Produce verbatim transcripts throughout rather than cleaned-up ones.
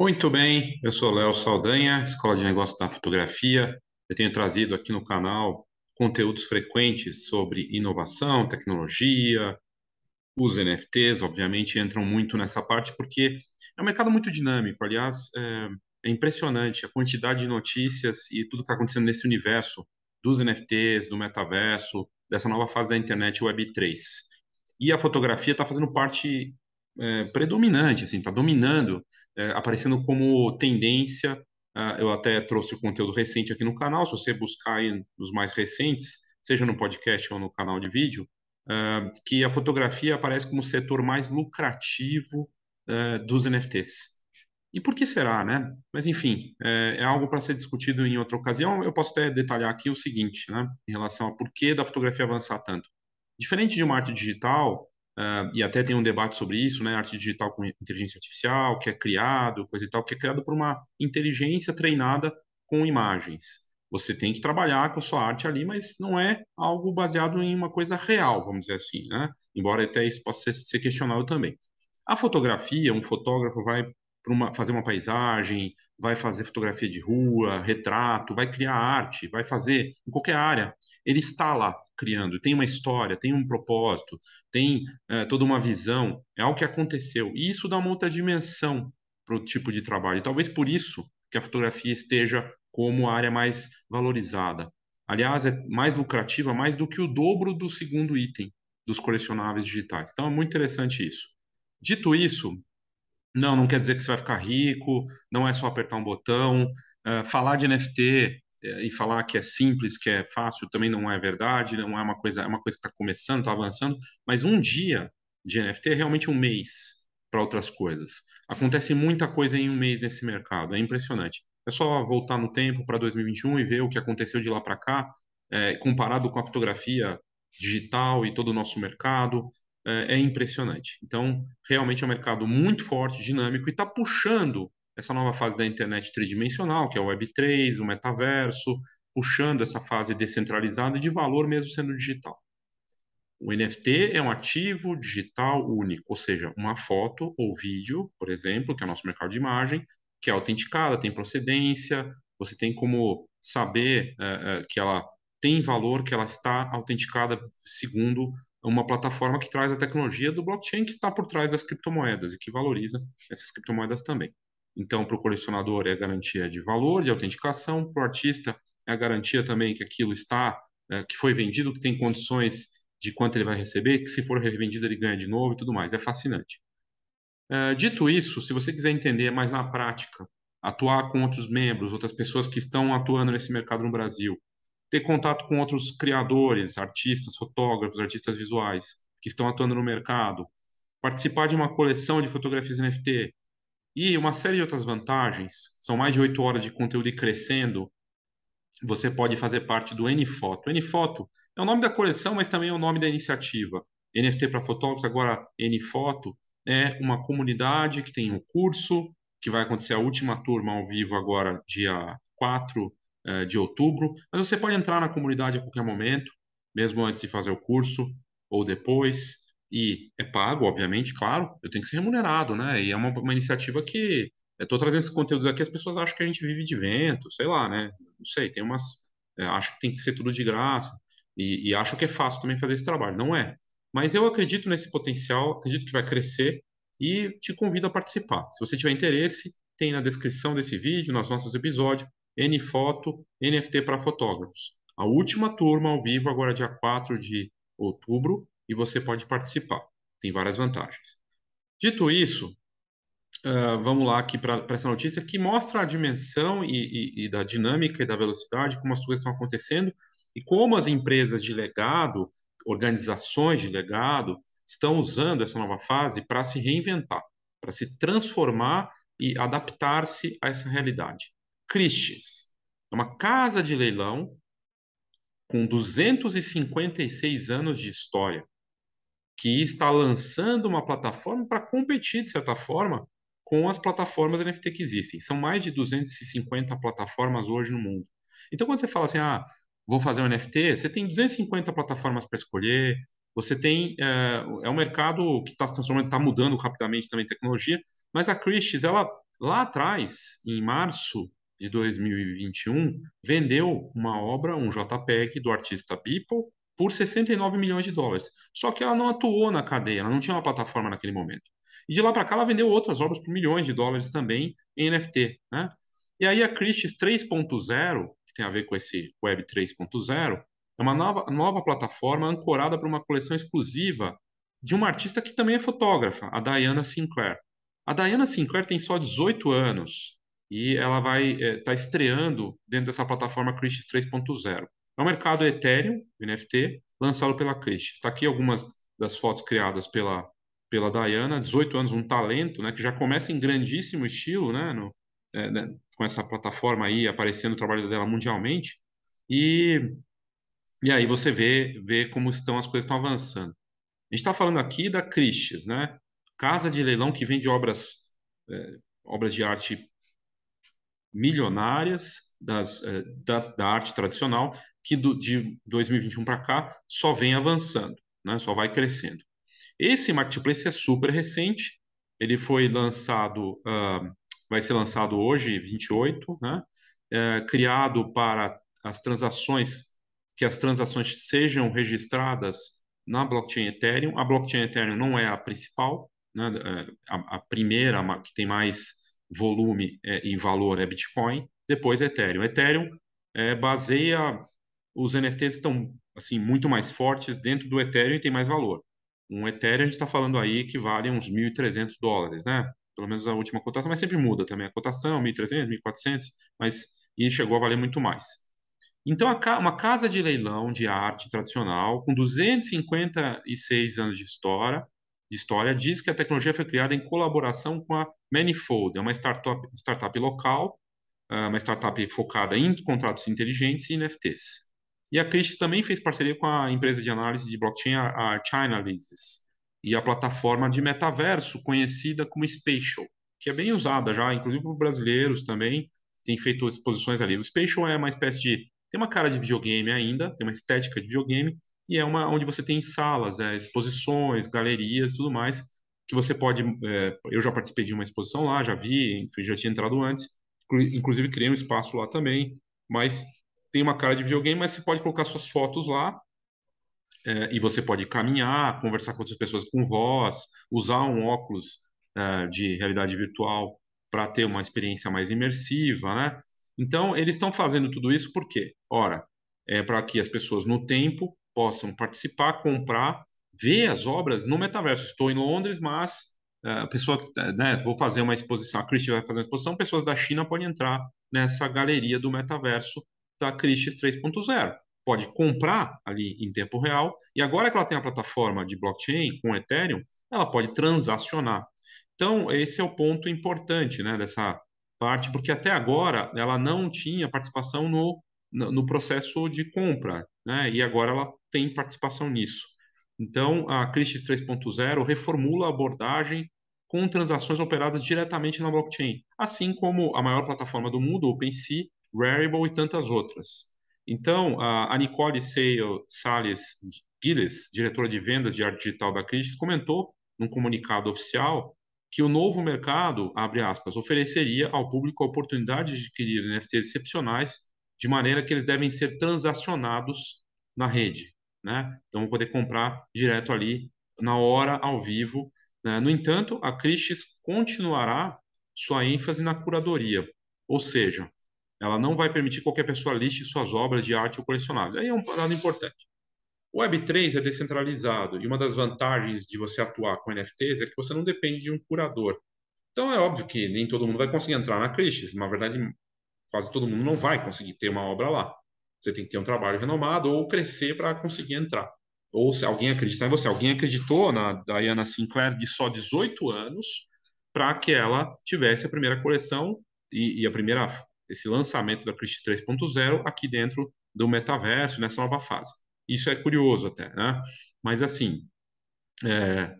Muito bem, eu sou Léo Saldanha, Escola de Negócios da Fotografia. Eu tenho trazido aqui no canal conteúdos frequentes sobre inovação, tecnologia. Os N F Ts, obviamente, entram muito nessa parte porque é um mercado muito dinâmico. Aliás, é, é impressionante a quantidade de notícias e tudo que está acontecendo nesse universo dos N F Ts, do metaverso, dessa nova fase da internet Web três. E a fotografia está fazendo parte é, predominante, assim, está dominando, é, aparecendo como tendência. Uh, eu até trouxe o conteúdo recente aqui no canal. Se você buscar aí os mais recentes, seja no podcast ou no canal de vídeo, Uh, que a fotografia aparece como o setor mais lucrativo uh, dos N F Ts. E por que será, né? Mas, enfim, é, é algo para ser discutido em outra ocasião. Eu posso até detalhar aqui o seguinte, né? Em relação ao porquê da fotografia avançar tanto. Diferente de uma arte digital, uh, e até tem um debate sobre isso, né? Arte digital com inteligência artificial, que é criado, coisa e tal, que é criado por uma inteligência treinada com imagens. Você tem que trabalhar com a sua arte ali, mas não é algo baseado em uma coisa real, vamos dizer assim, né? Embora até isso possa ser questionado também. A fotografia, um fotógrafo vai pra uma, fazer uma paisagem, vai fazer fotografia de rua, retrato, vai criar arte, vai fazer em qualquer área. Ele está lá criando, tem uma história, tem um propósito, tem é, toda uma visão, é algo que aconteceu. E isso dá uma outra dimensão para o tipo de trabalho. E talvez por isso que a fotografia esteja como a área mais valorizada. Aliás, é mais lucrativa, mais do que o dobro do segundo item dos colecionáveis digitais. Então, é muito interessante isso. Dito isso, não, não quer dizer que você vai ficar rico, não é só apertar um botão. Uh, falar de N F T uh, e falar que é simples, que é fácil, também não é verdade, não é uma coisa, é uma coisa que está começando, está avançando, mas um dia de N F T é realmente um mês para outras coisas. Acontece muita coisa em um mês nesse mercado, é impressionante. É só voltar no tempo para dois mil e vinte e um e ver o que aconteceu de lá para cá, é, comparado com a fotografia digital e todo o nosso mercado, é, é impressionante. Então, realmente é um mercado muito forte, dinâmico, e está puxando essa nova fase da internet tridimensional, que é o Web três, o metaverso, puxando essa fase descentralizada de valor mesmo sendo digital. O N F T é um ativo digital único, ou seja, uma foto ou vídeo, por exemplo, que é o nosso mercado de imagem, que é autenticada, tem procedência, você tem como saber uh, uh, que ela tem valor, que ela está autenticada segundo uma plataforma que traz a tecnologia do blockchain que está por trás das criptomoedas e que valoriza essas criptomoedas também. Então, para o colecionador é a garantia de valor, de autenticação, para o artista é a garantia também que aquilo está, uh, que foi vendido, que tem condições de quanto ele vai receber, que se for revendido ele ganha de novo e tudo mais, é fascinante. Uh, dito isso, se você quiser entender mais na prática, atuar com outros membros, outras pessoas que estão atuando nesse mercado no Brasil, ter contato com outros criadores, artistas, fotógrafos, artistas visuais que estão atuando no mercado, participar de uma coleção de fotografias N F T e uma série de outras vantagens, são mais de oito horas de conteúdo e crescendo, você pode fazer parte do N-Foto. N-Foto é o nome da coleção, mas também é o nome da iniciativa. N F T para fotógrafos, agora N-Foto. É uma comunidade que tem um curso, que vai acontecer a última turma ao vivo agora, dia quatro de outubro. Mas você pode entrar na comunidade a qualquer momento, mesmo antes de fazer o curso ou depois. E é pago, obviamente, claro, eu tenho que ser remunerado, né? E é uma, uma iniciativa que... eu estou trazendo esses conteúdos aqui, as pessoas acham que a gente vive de vento, sei lá, né? Não sei, tem umas... é, acho que tem que ser tudo de graça. E, e acho que é fácil também fazer esse trabalho. Não é. Mas eu acredito nesse potencial, acredito que vai crescer e te convido a participar. Se você tiver interesse, tem na descrição desse vídeo, nos nossos episódios, N-Foto, N F T para fotógrafos. A última turma ao vivo, agora dia quatro de outubro, e você pode participar. Tem várias vantagens. Dito isso, uh, vamos lá aqui para essa notícia que mostra a dimensão e, e, e da dinâmica e da velocidade, como as coisas estão acontecendo e como as empresas de legado, organizações de legado estão usando essa nova fase para se reinventar, para se transformar e adaptar-se a essa realidade. Christie's é uma casa de leilão com duzentos e cinquenta e seis anos de história que está lançando uma plataforma para competir, de certa forma, com as plataformas N F T que existem. São mais de duzentas e cinquenta plataformas hoje no mundo. Então, quando você fala assim, ah, vou fazer um N F T, você tem duzentas e cinquenta plataformas para escolher, Você tem, é, é um mercado que está se transformando, está mudando rapidamente também tecnologia, mas a Christie's, ela lá atrás, em março de dois mil e vinte e um, vendeu uma obra, um JPEG do artista Beeple, por sessenta e nove milhões de dólares. Só que ela não atuou na cadeia, ela não tinha uma plataforma naquele momento. E de lá para cá, ela vendeu outras obras por milhões de dólares também em N F T, né? E aí a Christie's três ponto zero, que tem a ver com esse Web três ponto zero, é uma nova, nova plataforma ancorada para uma coleção exclusiva de uma artista que também é fotógrafa, a Diana Sinclair. A Diana Sinclair tem só dezoito anos e ela vai estar é, tá estreando dentro dessa plataforma Christie's três ponto zero. É um mercado Ethereum, N F T, lançado pela Christie's. Está aqui algumas das fotos criadas pela, pela Diana, dezoito anos, um talento, né, que já começa em grandíssimo estilo, né, no, é, né, com essa plataforma aí aparecendo o trabalho dela mundialmente. E, e aí você vê, vê como estão as coisas estão avançando. A gente está falando aqui da Christie's, né, casa de leilão que vende obras, é, obras de arte milionárias das, é, da, da arte tradicional, que do, de dois mil e vinte e um para cá só vem avançando, né? Só vai crescendo. Esse marketplace é super recente, ele foi lançado, uh, vai ser lançado hoje, vinte e oito, né? Uh, criado para as transações, que as transações sejam registradas na blockchain Ethereum. A blockchain Ethereum não é a principal, né? uh, a, a primeira que tem mais volume é, e valor é Bitcoin, depois Ethereum. Ethereum é, baseia... Os N F Ts estão assim, muito mais fortes dentro do Ethereum e tem mais valor. Um Ethereum a gente está falando aí que vale uns mil e trezentos dólares, né? Pelo menos a última cotação, mas sempre muda também a cotação, mil e trezentos, mil e quatrocentos, mas e chegou a valer muito mais. Então, uma casa de leilão de arte tradicional, com duzentos e cinquenta e seis anos de história, de história, diz que a tecnologia foi criada em colaboração com a Manifold, é uma startup, startup local, uma startup focada em contratos inteligentes e N F Ts. E a Christie's também fez parceria com a empresa de análise de blockchain, a Chainalysis, e a plataforma de metaverso conhecida como Spatial, que é bem usada já, inclusive por brasileiros também, tem feito exposições ali. O Spatial é uma espécie de... tem uma cara de videogame ainda, tem uma estética de videogame, e é uma onde você tem salas, é, exposições, galerias, tudo mais, que você pode... É, eu já participei de uma exposição lá, já vi, enfim, já tinha entrado antes, inclusive criei um espaço lá também, mas... tem uma cara de videogame, mas você pode colocar suas fotos lá, é, e você pode caminhar, conversar com outras pessoas com voz, usar um óculos é, de realidade virtual para ter uma experiência mais imersiva, né? Então, eles estão fazendo tudo isso por quê? Ora, é para que as pessoas no tempo possam participar, comprar, ver as obras no metaverso. Estou em Londres, mas a pessoa, né, vou fazer uma exposição, a Christie vai fazer uma exposição, pessoas da China podem entrar nessa galeria do metaverso da Christie's três ponto zero. Pode comprar ali em tempo real, e agora que ela tem a plataforma de blockchain com Ethereum, ela pode transacionar. Então, esse é o ponto importante, né, dessa parte, porque até agora ela não tinha participação no, no processo de compra, né, e agora ela tem participação nisso. Então, a Christie's três ponto zero reformula a abordagem com transações operadas diretamente na blockchain, assim como a maior plataforma do mundo, OpenSea, Rarible e tantas outras. Então, a Nicole Salles Gilles, diretora de vendas de arte digital da Christie's, comentou num comunicado oficial que o novo mercado, abre aspas, ofereceria ao público a oportunidade de adquirir N F Ts excepcionais de maneira que eles devem ser transacionados na rede, né? Então, vão poder comprar direto ali, na hora, ao vivo, né? No entanto, a Christie's continuará sua ênfase na curadoria, ou seja, ela não vai permitir que qualquer pessoa liste suas obras de arte ou colecionáveis. Aí é um dado importante. O Web três é descentralizado, e uma das vantagens de você atuar com N F Ts é que você não depende de um curador. Então é óbvio que nem todo mundo vai conseguir entrar na Christie's, na verdade quase todo mundo não vai conseguir ter uma obra lá. Você tem que ter um trabalho renomado ou crescer para conseguir entrar. Ou se alguém acreditar em você. Alguém acreditou na Diana Sinclair de só dezoito anos para que ela tivesse a primeira coleção e, e a primeira... esse lançamento da Christie's três ponto zero aqui dentro do metaverso, nessa nova fase. Isso é curioso até, né? Mas, assim, é,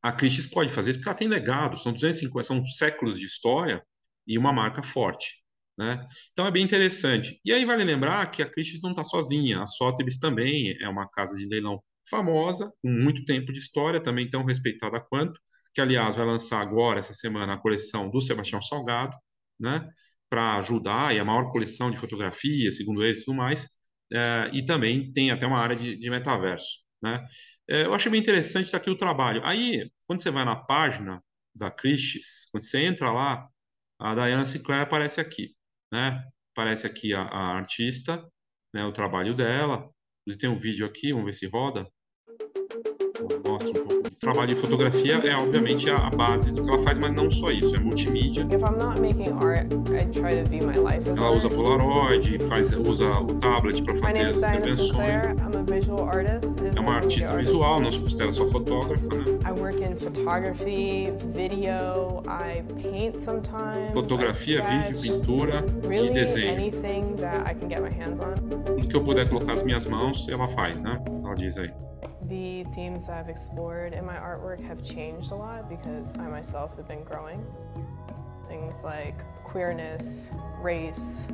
a Christie's pode fazer isso porque ela tem legado, são duzentos e cinquenta, são séculos de história e uma marca forte, né? Então, é bem interessante. E aí, vale lembrar que a Christie's não está sozinha, a Sotheby's também é uma casa de leilão famosa, com muito tempo de história, também tão respeitada quanto, que, aliás, vai lançar agora, essa semana, a coleção do Sebastião Salgado, né, para ajudar, e a maior coleção de fotografia, segundo eles, tudo mais, é, e também tem até uma área de, de metaverso, né. É, eu achei bem interessante tá aqui o trabalho. Aí, quando você vai na página da Christie's, quando você entra lá, a Diana Sinclair aparece aqui, né, aparece aqui a, a artista, né, o trabalho dela, tem um vídeo aqui, vamos ver se roda. Mostra um pouco. O trabalho de fotografia é, obviamente, a base do que ela faz, mas não só isso, é multimídia. If I'm not making art, I try to view my life as ela usa Polaroid, faz, usa o tablet para fazer as intervenções. I'm a visual artist. É uma artista visual, não se considera só fotógrafa, né? I work in photography, video, I paint sometimes. Fotografia, vídeo, pintura really e desenho. Anything that I can get my hands on. Tudo que eu puder colocar as minhas mãos, ela faz, né? Ela diz aí. The themes I've explored in my artwork have changed a lot because I myself have been growing. Things like queerness, race.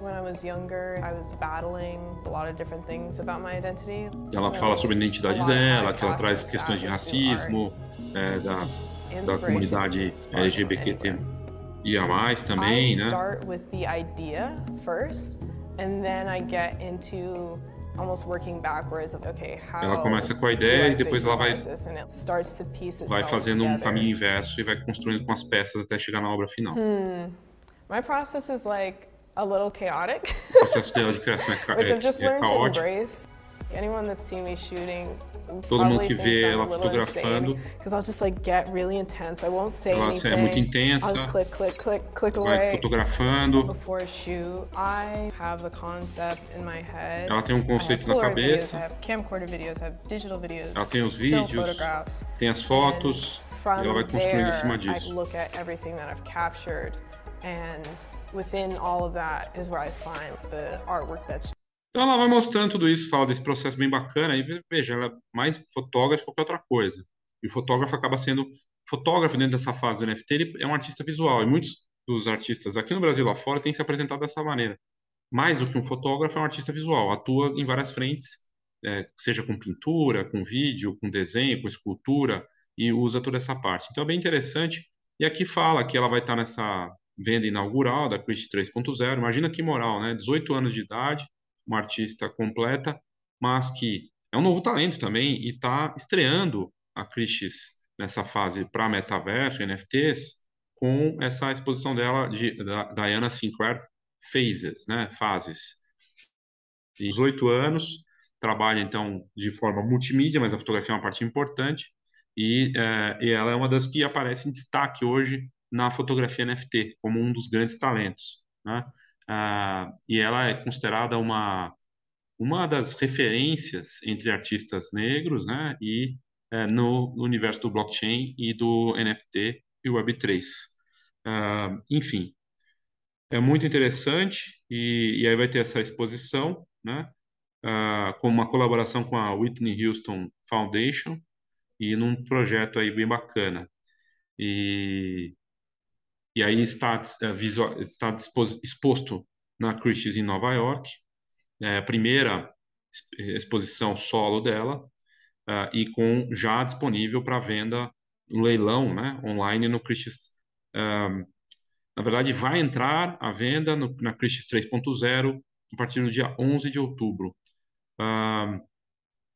When I was younger, I was battling a lot of different things about my identity. Ela fala sobre a identidade dela, que ela traz questões de racismo, é, da, da comunidade L G B T e a mais também, né? I start with the idea first, and then I get into almost working backwards of, okay, how ela começa com a ideia e depois ela vai vai fazendo um caminho inverso e vai construindo com as peças até chegar na obra final. Hmm. My process is like a little chaotic. O processo dela de criação é, ca é, é caótico. Anyone that's seen me shooting, todo mundo que vê ela fotografando, I'll just like get really intense. I won't say ela anything. É muito intensa, click, click, click, click vai fotografando, I have the concept in my head. Ela tem um conceito na cabeça, videos, camcorder videos, digital videos, ela tem os vídeos, tem as fotos, e ela vai construindo em cima disso. Então ela vai mostrando tudo isso, fala desse processo bem bacana, e veja, ela é mais fotógrafa que qualquer outra coisa. E o fotógrafo acaba sendo, fotógrafo dentro dessa fase do N F T, ele é um artista visual, e muitos dos artistas aqui no Brasil lá fora têm se apresentado dessa maneira. Mais do que um fotógrafo, é um artista visual, atua em várias frentes, é, seja com pintura, com vídeo, com desenho, com escultura, e usa toda essa parte. Então é bem interessante, e aqui fala que ela vai estar nessa venda inaugural da Christie's três ponto zero, imagina que moral, né? dezoito anos de idade, uma artista completa, mas que é um novo talento também e está estreando a Christie's nessa fase para metaverso, N F Ts, com essa exposição dela de da, Diana Sinclair Phases, né? Fases. E dezoito anos, trabalha então de forma multimídia, mas a fotografia é uma parte importante e, é, e ela é uma das que aparece em destaque hoje na fotografia N F T como um dos grandes talentos, né? Uh, e ela é considerada uma, uma das referências entre artistas negros, né, e, uh, no, no universo do blockchain e do N F T e Web três. Uh, enfim, é muito interessante e, e aí vai ter essa exposição, né, uh, com uma colaboração com a Whitney Houston Foundation e num projeto aí bem bacana. E... E aí está, é, visual, está exposto na Christie's em Nova York, é, a primeira exposição solo dela, uh, e com já disponível para venda no leilão, né, online no Christie's. Um, na verdade, vai entrar a venda no, na Christie's três ponto zero a partir do dia onze de outubro. Um,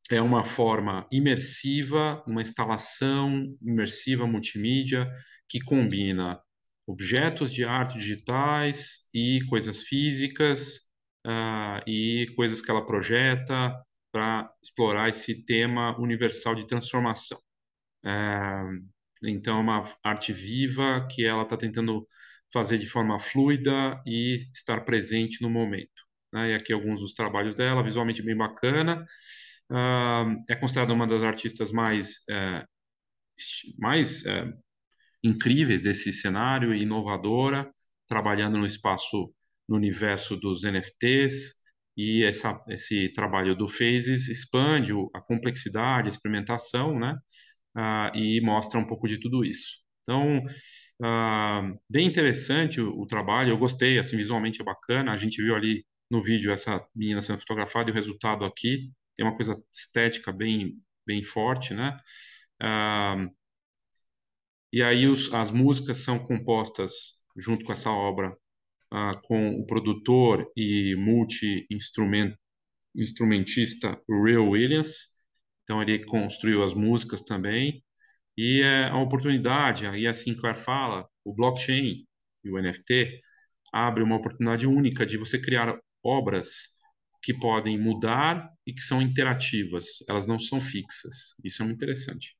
é uma forma imersiva, uma instalação imersiva multimídia que combina objetos de arte digitais e coisas físicas, uh, e coisas que ela projeta para explorar esse tema universal de transformação. Uh, então, é uma arte viva que ela está tentando fazer de forma fluida e estar presente no momento, né? E aqui alguns dos trabalhos dela, visualmente bem bacana. Uh, é considerada uma das artistas mais... Uh, mais uh, incríveis desse cenário, inovadora, trabalhando no espaço, no universo dos N F Ts, e essa, esse trabalho do Phases expande a complexidade, a experimentação, né, ah, e mostra um pouco de tudo isso. Então, ah, bem interessante o, o trabalho, eu gostei, assim, visualmente é bacana, a gente viu ali no vídeo essa menina sendo fotografada e o resultado aqui, tem uma coisa estética bem, bem forte, né? Ah, e aí os, as músicas são compostas junto com essa obra, ah, com o produtor e multi-instrumentista Real Williams. Então ele construiu as músicas também. E é a oportunidade, aí a Sinclair fala, o blockchain e o N F T abre uma oportunidade única de você criar obras que podem mudar e que são interativas, elas não são fixas. Isso é muito interessante.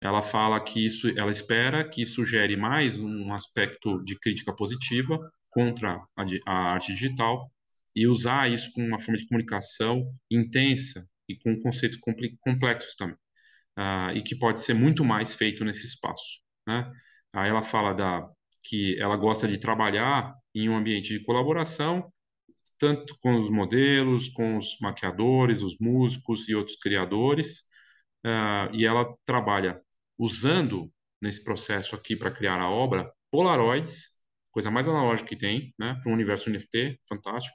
Ela fala que isso, ela espera que isso gere mais um aspecto de crítica positiva contra a, a arte digital e usar isso com uma forma de comunicação intensa e com conceitos complexos também. Uh, e que pode ser muito mais feito nesse espaço, né? Aí ela fala da, que ela gosta de trabalhar em um ambiente de colaboração, tanto com os modelos, com os maquiadores, os músicos e outros criadores, uh, e ela trabalha usando, nesse processo aqui para criar a obra, polaroids, coisa mais analógica que tem, né, para o universo N F T, fantástico,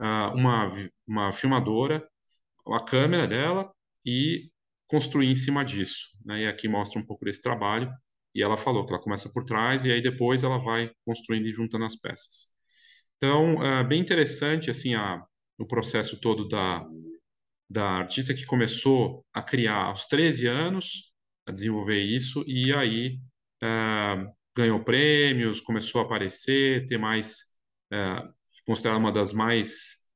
uh, uma, uma filmadora, a câmera dela e construir em cima disso, né? E aqui mostra um pouco desse trabalho, e ela falou que ela começa por trás, e aí depois ela vai construindo e juntando as peças. Então, é bem interessante, assim, a, o processo todo da, da artista que começou a criar aos treze anos, a desenvolver isso, e aí é, ganhou prêmios, começou a aparecer, ter mais, é, considerada uma das mais...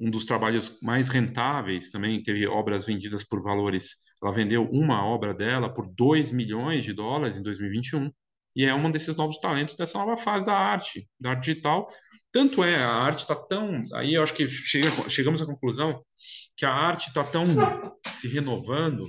um dos trabalhos mais rentáveis também, teve obras vendidas por valores, ela vendeu uma obra dela por dois milhões de dólares em dois mil e vinte e um, e é um desses novos talentos dessa nova fase da arte, da arte digital. Tanto é, a arte está tão... Aí eu acho que chega, chegamos à conclusão que a arte está tão se renovando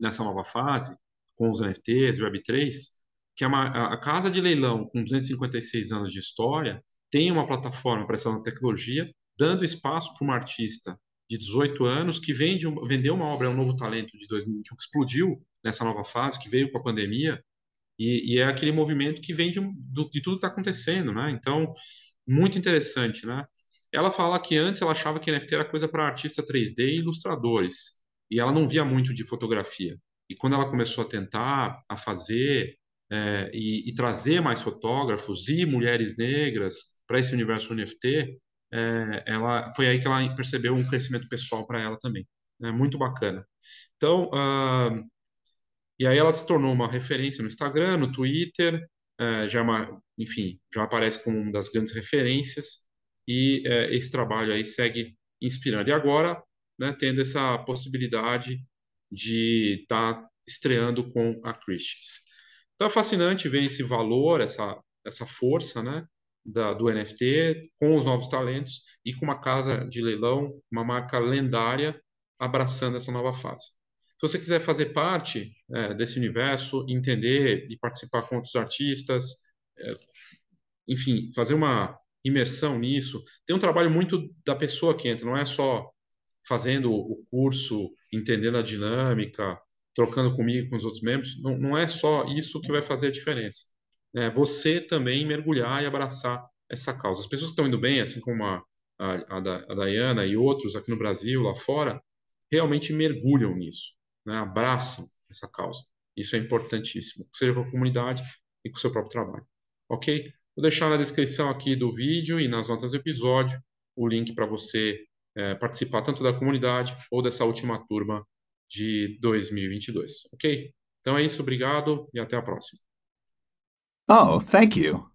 nessa nova fase, com os N F Ts, Web três, que a, a Casa de Leilão, com duzentos e cinquenta e seis anos de história, tem uma plataforma para essa tecnologia, dando espaço para uma artista de dezoito anos que vende, vendeu uma obra, é um novo talento de dois mil e vinte e um, que explodiu nessa nova fase, que veio com a pandemia, e, e é aquele movimento que vem de, de tudo que está acontecendo, né? Então, muito interessante, né? Ela fala que antes ela achava que N F T era coisa para artista três D e ilustradores, e ela não via muito de fotografia. E quando ela começou a tentar, a fazer, é, e, e trazer mais fotógrafos e mulheres negras para esse universo N F T, É, ela, foi aí que ela percebeu um crescimento pessoal para ela também. É muito bacana. Então, uh, e aí ela se tornou uma referência no Instagram, no Twitter, uh, já uma, enfim, já aparece como uma das grandes referências, e uh, esse trabalho aí segue inspirando. E agora, né, tendo essa possibilidade de estar tá estreando com a Christie's. Então é fascinante ver esse valor, essa, essa força, né? Da, do N F T, com os novos talentos e com uma casa de leilão, uma marca lendária, abraçando essa nova fase. Se você quiser fazer parte é, desse universo, entender e participar com outros artistas, é, enfim, fazer uma imersão nisso, tem um trabalho muito da pessoa que entra, não é só fazendo o curso, entendendo a dinâmica, trocando comigo, com os outros membros, não, não é só isso que vai fazer a diferença. É você também mergulhar e abraçar essa causa. As pessoas que estão indo bem, assim como a, a, a Diana e outros aqui no Brasil, lá fora, realmente mergulham nisso, né? Abraçam essa causa. Isso é importantíssimo, seja com a comunidade e com o seu próprio trabalho. Ok? Vou deixar na descrição aqui do vídeo e nas notas do episódio o link para você é, participar tanto da comunidade ou dessa última turma de dois mil e vinte e dois. Ok? Então é isso, obrigado e até a próxima. Oh, thank you.